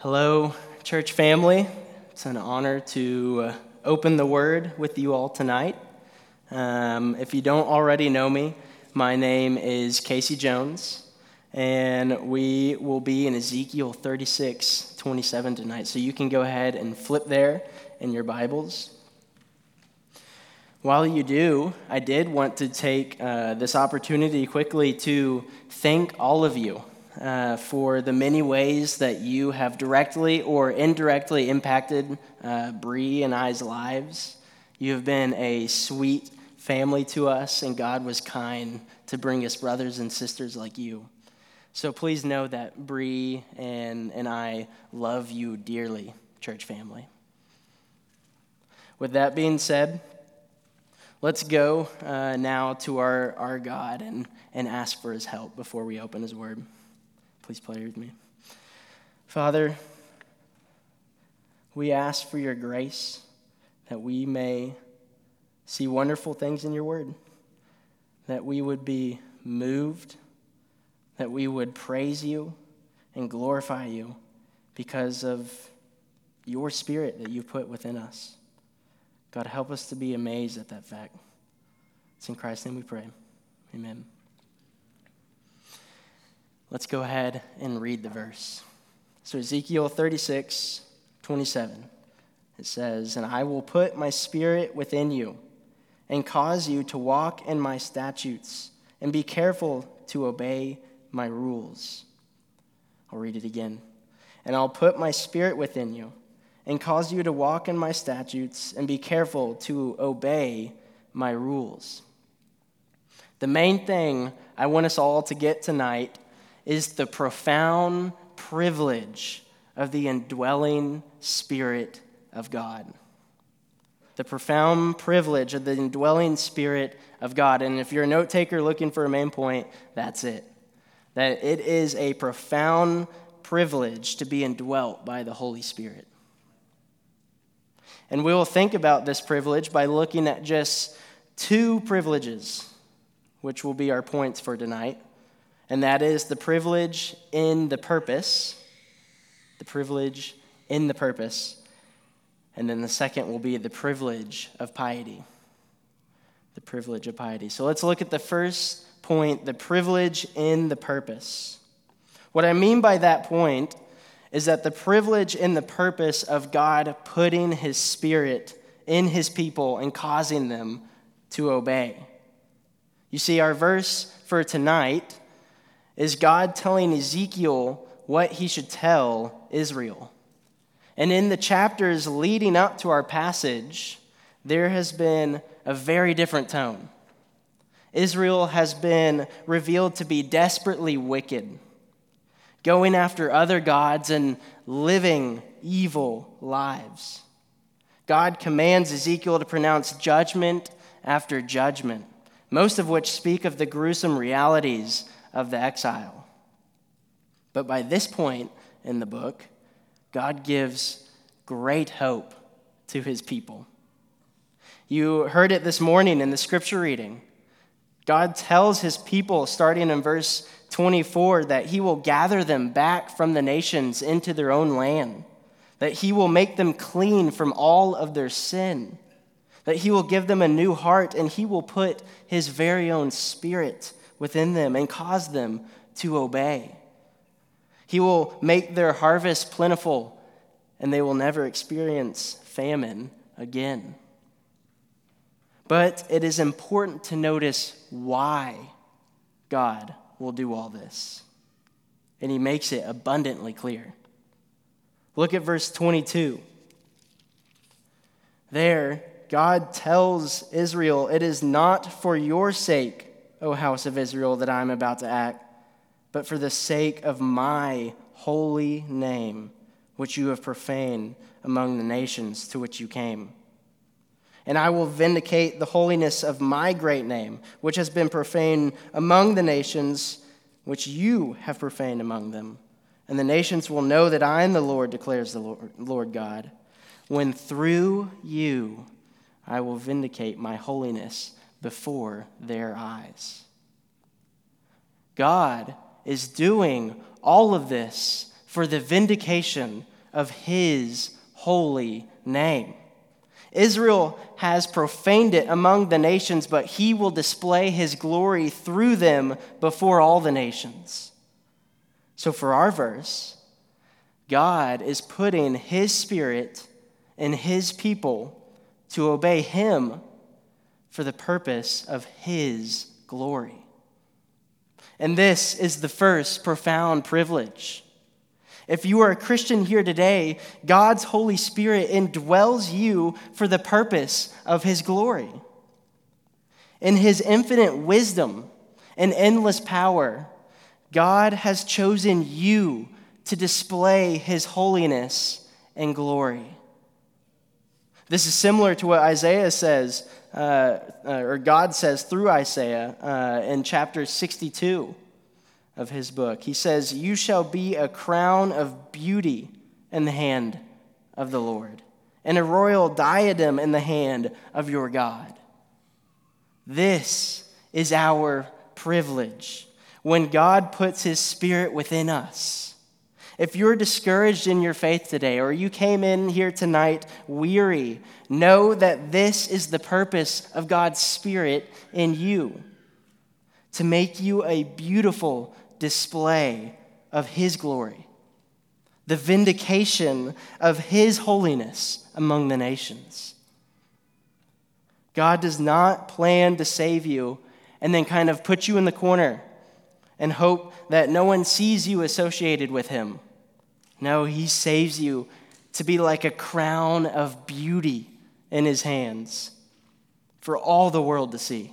Hello, church family. It's an honor to open the Word with you all tonight. If you don't already know me, my name is Casey Jones, and we will be in Ezekiel 36:27 tonight. So you can go ahead and flip there in your Bibles. While you do, I did want to take this opportunity quickly to thank all of you. For the many ways that you have directly or indirectly impacted Bree and I's lives. You have been a sweet family to us, and God was kind to bring us brothers and sisters like you. So please know that Bree and I love you dearly, church family. With that being said, let's go now to our God and ask for his help before we open his word. Please pray with me. Father, we ask for your grace that we may see wonderful things in your word, that we would be moved, that we would praise you and glorify you because of your spirit that you put within us. God, help us to be amazed at that fact. It's in Christ's name we pray. Amen. Let's go ahead and read the verse. So Ezekiel 36:27, it says, "And I will put my spirit within you and cause you to walk in my statutes and be careful to obey my rules." I'll read it again. "And I'll put my spirit within you and cause you to walk in my statutes and be careful to obey my rules." The main thing I want us all to get tonight is the profound privilege of the indwelling Spirit of God. The profound privilege of the indwelling Spirit of God. And if you're a note taker looking for a main point, that's it. That it is a profound privilege to be indwelt by the Holy Spirit. And we will think about this privilege by looking at just two privileges, which will be our points for tonight. And that is the privilege in the purpose, and then the second will be the privilege of piety, So let's look at the first point, the privilege in the purpose. What I mean by that point is that the privilege in the purpose of God putting his spirit in his people and causing them to obey. You see, our verse for tonight is God telling Ezekiel what he should tell Israel. And in the chapters leading up to our passage, there has been a very different tone. Israel has been revealed to be desperately wicked, going after other gods and living evil lives. God commands Ezekiel to pronounce judgment after judgment, most of which speak of the gruesome realities of the exile. But by this point in the book, God gives great hope to his people. You heard it this morning in the scripture reading. God tells his people, starting in verse 24, that he will gather them back from the nations into their own land, that he will make them clean from all of their sin, that he will give them a new heart, and he will put his very own spirit within them and cause them to obey. He will make their harvest plentiful, and they will never experience famine again. But it is important to notice why God will do all this, and he makes it abundantly clear. Look at verse 22. There, God tells Israel, "It is not for your sake, O house of Israel, that I am about to act, but for the sake of my holy name, which you have profaned among the nations to which you came. And I will vindicate the holiness of my great name, which has been profaned among the nations, which you have profaned among them. And the nations will know that I am the Lord, declares the Lord God, when through you I will vindicate my holiness before their eyes." God is doing all of this for the vindication of his holy name. Israel has profaned it among the nations, but he will display his glory through them before all the nations. So for our verse, God is putting his spirit in his people to obey him for the purpose of his glory. And this is the first profound privilege. If you are a Christian here today, God's Holy Spirit indwells you for the purpose of his glory. In his infinite wisdom and endless power, God has chosen you to display his holiness and glory. This is similar to what Isaiah says, or God says through Isaiah in chapter 62. Of his book. He says, "You shall be a crown of beauty in the hand of the Lord, and a royal diadem in the hand of your God." This is our privilege when God puts his spirit within us. If you're discouraged in your faith today, or you came in here tonight weary, know that this is the purpose of God's spirit in you, to make you a beautiful display of his glory, the vindication of his holiness among the nations. God does not plan to save you and then kind of put you in the corner and hope that no one sees you associated with him. No, he saves you to be like a crown of beauty in his hands for all the world to see.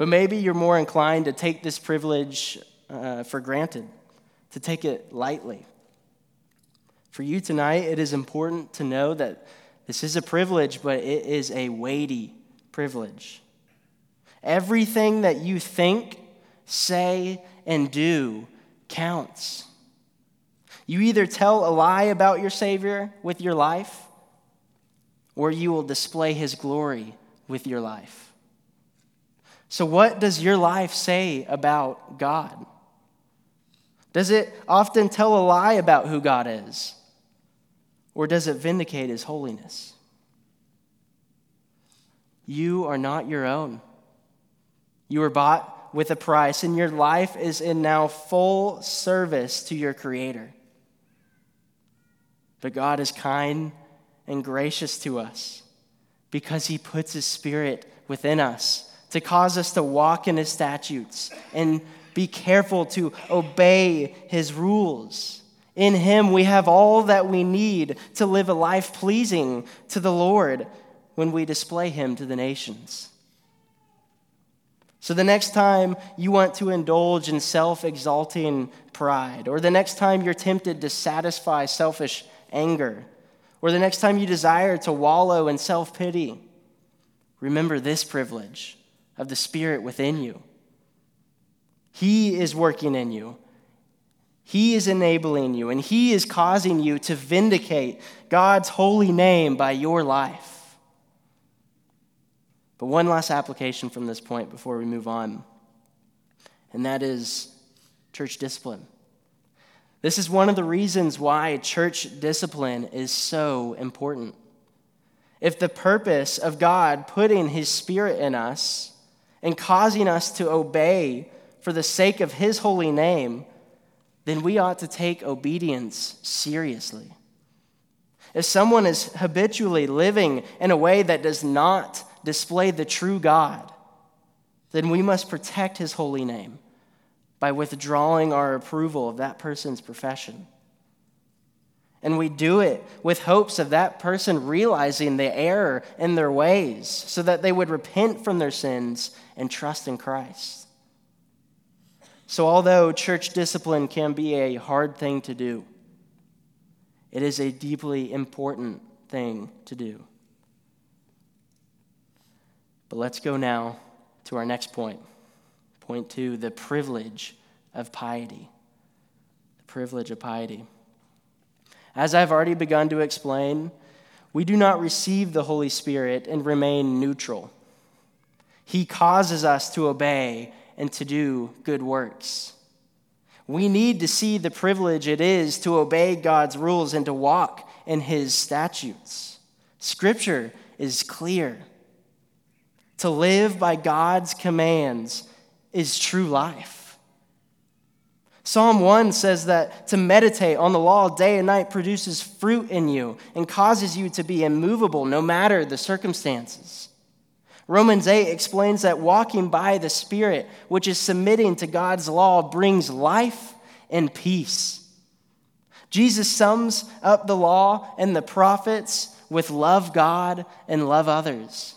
But maybe you're more inclined to take this privilege for granted, to take it lightly. For you tonight, it is important to know that this is a privilege, but it is a weighty privilege. Everything that you think, say, and do counts. You either tell a lie about your Savior with your life, or you will display his glory with your life. So what does your life say about God? Does it often tell a lie about who God is? Or does it vindicate his holiness? You are not your own. You were bought with a price, and your life is in now full service to your Creator. But God is kind and gracious to us because he puts his Spirit within us to cause us to walk in his statutes and be careful to obey his rules. In him we have all that we need to live a life pleasing to the Lord when we display him to the nations. So the next time you want to indulge in self-exalting pride, or the next time you're tempted to satisfy selfish anger, or the next time you desire to wallow in self-pity, remember this privilege of the Spirit within you. He is working in you. He is enabling you, and he is causing you to vindicate God's holy name by your life. But one last application from this point before we move on, and that is church discipline. This is one of the reasons why church discipline is so important. If the purpose of God putting his Spirit in us and causing us to obey for the sake of his holy name, then we ought to take obedience seriously. If someone is habitually living in a way that does not display the true God, then we must protect his holy name by withdrawing our approval of that person's profession. And we do it with hopes of that person realizing the error in their ways so that they would repent from their sins and trust in Christ. So although church discipline can be a hard thing to do, it is a deeply important thing to do. But let's go now to our next point. Point two, the privilege of piety. The privilege of piety. As I've already begun to explain, we do not receive the Holy Spirit and remain neutral. He causes us to obey and to do good works. We need to see the privilege it is to obey God's rules and to walk in his statutes. Scripture is clear. To live by God's commands is true life. Psalm 1 says that to meditate on the law day and night produces fruit in you and causes you to be immovable no matter the circumstances. Romans 8 explains that walking by the Spirit, which is submitting to God's law, brings life and peace. Jesus sums up the law and the prophets with love God and love others.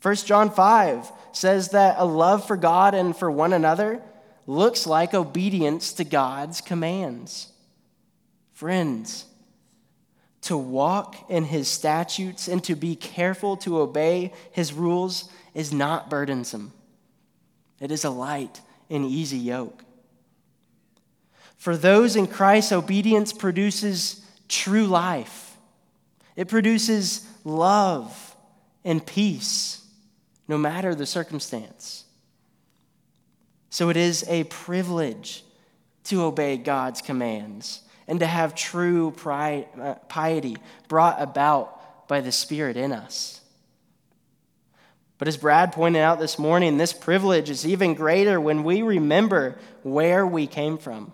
1 John 5 says that a love for God and for one another looks like obedience to God's commands. Friends, to walk in his statutes and to be careful to obey his rules is not burdensome. It is a light and easy yoke. For those in Christ, obedience produces true life. It produces love and peace, no matter the circumstance. So it is a privilege to obey God's commands and to have true piety brought about by the Spirit in us. But as Brad pointed out this morning, this privilege is even greater when we remember where we came from.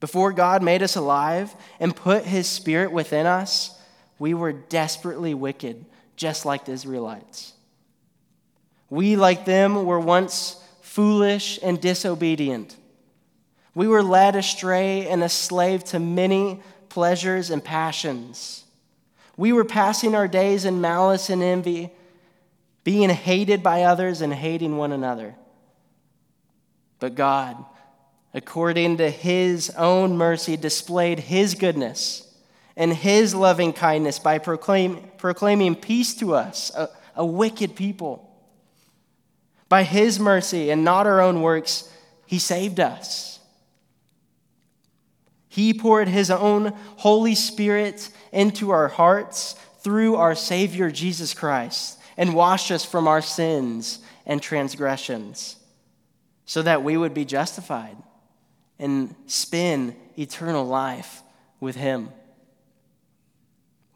Before God made us alive and put his Spirit within us, we were desperately wicked, just like the Israelites. We, like them, were once foolish and disobedient. We were led astray and a slave to many pleasures and passions. We were passing our days in malice and envy, being hated by others and hating one another. But God, according to his own mercy, displayed his goodness and his loving kindness by proclaiming peace to us, a wicked people. By his mercy and not our own works, he saved us. He poured his own Holy Spirit into our hearts through our Savior Jesus Christ and washed us from our sins and transgressions so that we would be justified and spend eternal life with him.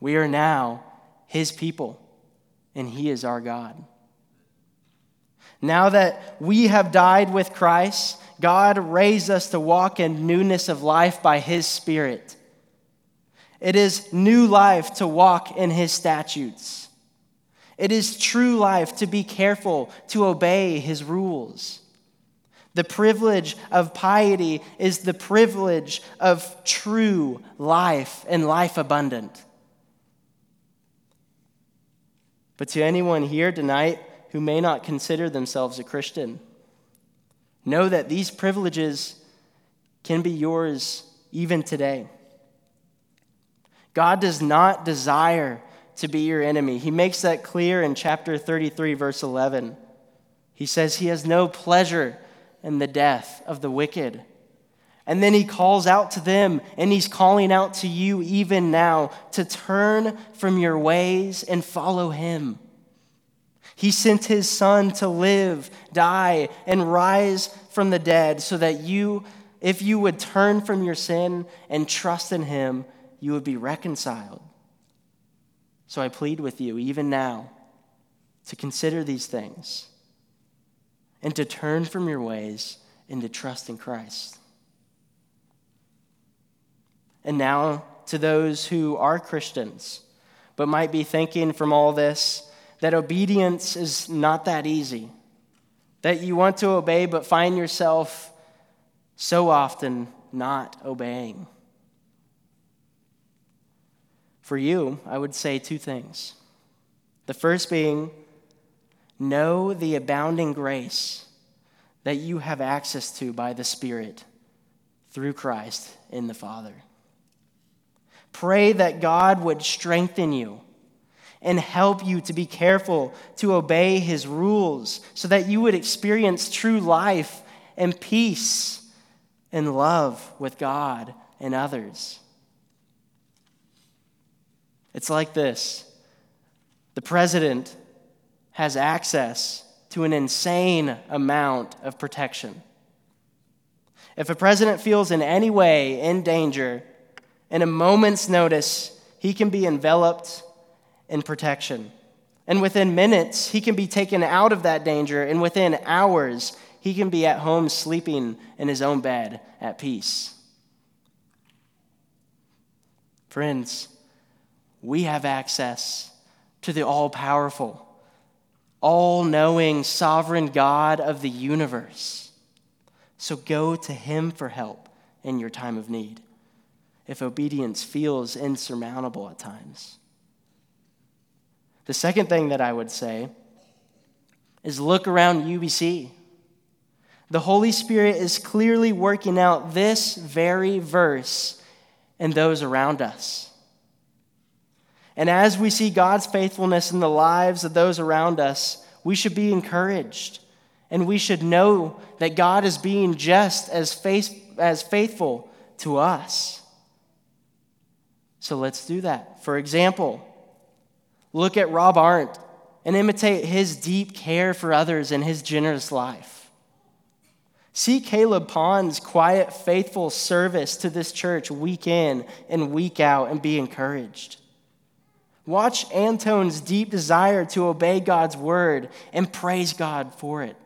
We are now his people, and he is our God. Now that we have died with Christ, God raised us to walk in newness of life by his Spirit. It is new life to walk in his statutes. It is true life to be careful to obey his rules. The privilege of piety is the privilege of true life and life abundant. But to anyone here tonight who may not consider themselves a Christian, know that these privileges can be yours even today. God does not desire to be your enemy. He makes that clear in chapter 33, verse 11. He says he has no pleasure in the death of the wicked. And then he calls out to them, and he's calling out to you even now to turn from your ways and follow him. He sent his Son to live, die, and rise from the dead so that you, if you would turn from your sin and trust in him, you would be reconciled. So I plead with you, even now, to consider these things and to turn from your ways and to trust in Christ. And now, to those who are Christians but might be thinking from all this, that obedience is not that easy, that you want to obey but find yourself so often not obeying. For you, I would say two things. The first being, know the abounding grace that you have access to by the Spirit through Christ in the Father. Pray that God would strengthen you and help you to be careful to obey his rules so that you would experience true life and peace and love with God and others. It's like this. The president has access to an insane amount of protection. If a president feels in any way in danger, in a moment's notice, he can be enveloped in protection. And within minutes, he can be taken out of that danger. And within hours, he can be at home sleeping in his own bed at peace. Friends, we have access to the all-powerful, all-knowing, sovereign God of the universe. So go to him for help in your time of need, if obedience feels insurmountable at times. The second thing that I would say is look around UBC. The Holy Spirit is clearly working out this very verse in those around us. And as we see God's faithfulness in the lives of those around us, we should be encouraged. And we should know that God is being just as faithful to us. So let's do that. For example, look at Rob Arndt and imitate his deep care for others and his generous life. See Caleb Pond's quiet, faithful service to this church week in and week out and be encouraged. Watch Antone's deep desire to obey God's word and praise God for it.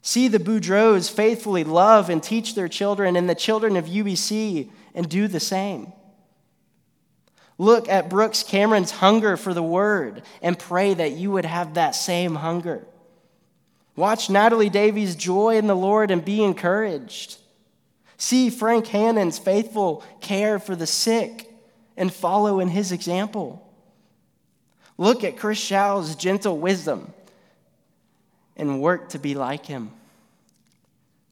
See the Boudreaux faithfully love and teach their children and the children of UBC and do the same. Look at Brooks Cameron's hunger for the word and pray that you would have that same hunger. Watch Natalie Davies' joy in the Lord and be encouraged. See Frank Hannon's faithful care for the sick and follow in his example. Look at Chris Shaw's gentle wisdom and work to be like him.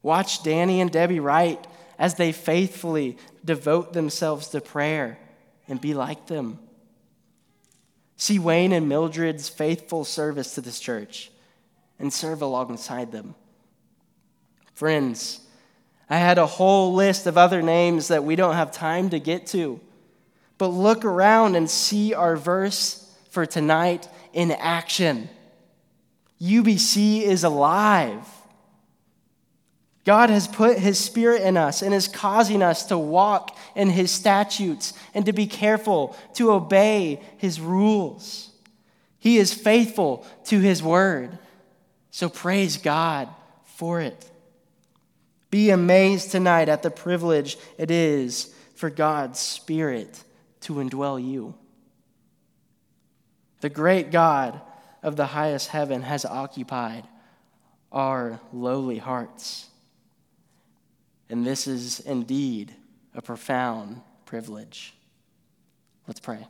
Watch Danny and Debbie Wright as they faithfully devote themselves to prayer and be like them. See Wayne and Mildred's faithful service to this church and serve alongside them. Friends, I had a whole list of other names that we don't have time to get to, but look around and see our verse for tonight in action. UBC is alive. God has put his Spirit in us and is causing us to walk in his statutes and to be careful to obey his rules. He is faithful to his word, so praise God for it. Be amazed tonight at the privilege it is for God's Spirit to indwell you. The great God of the highest heaven has occupied our lowly hearts. And this is indeed a profound privilege. Let's pray.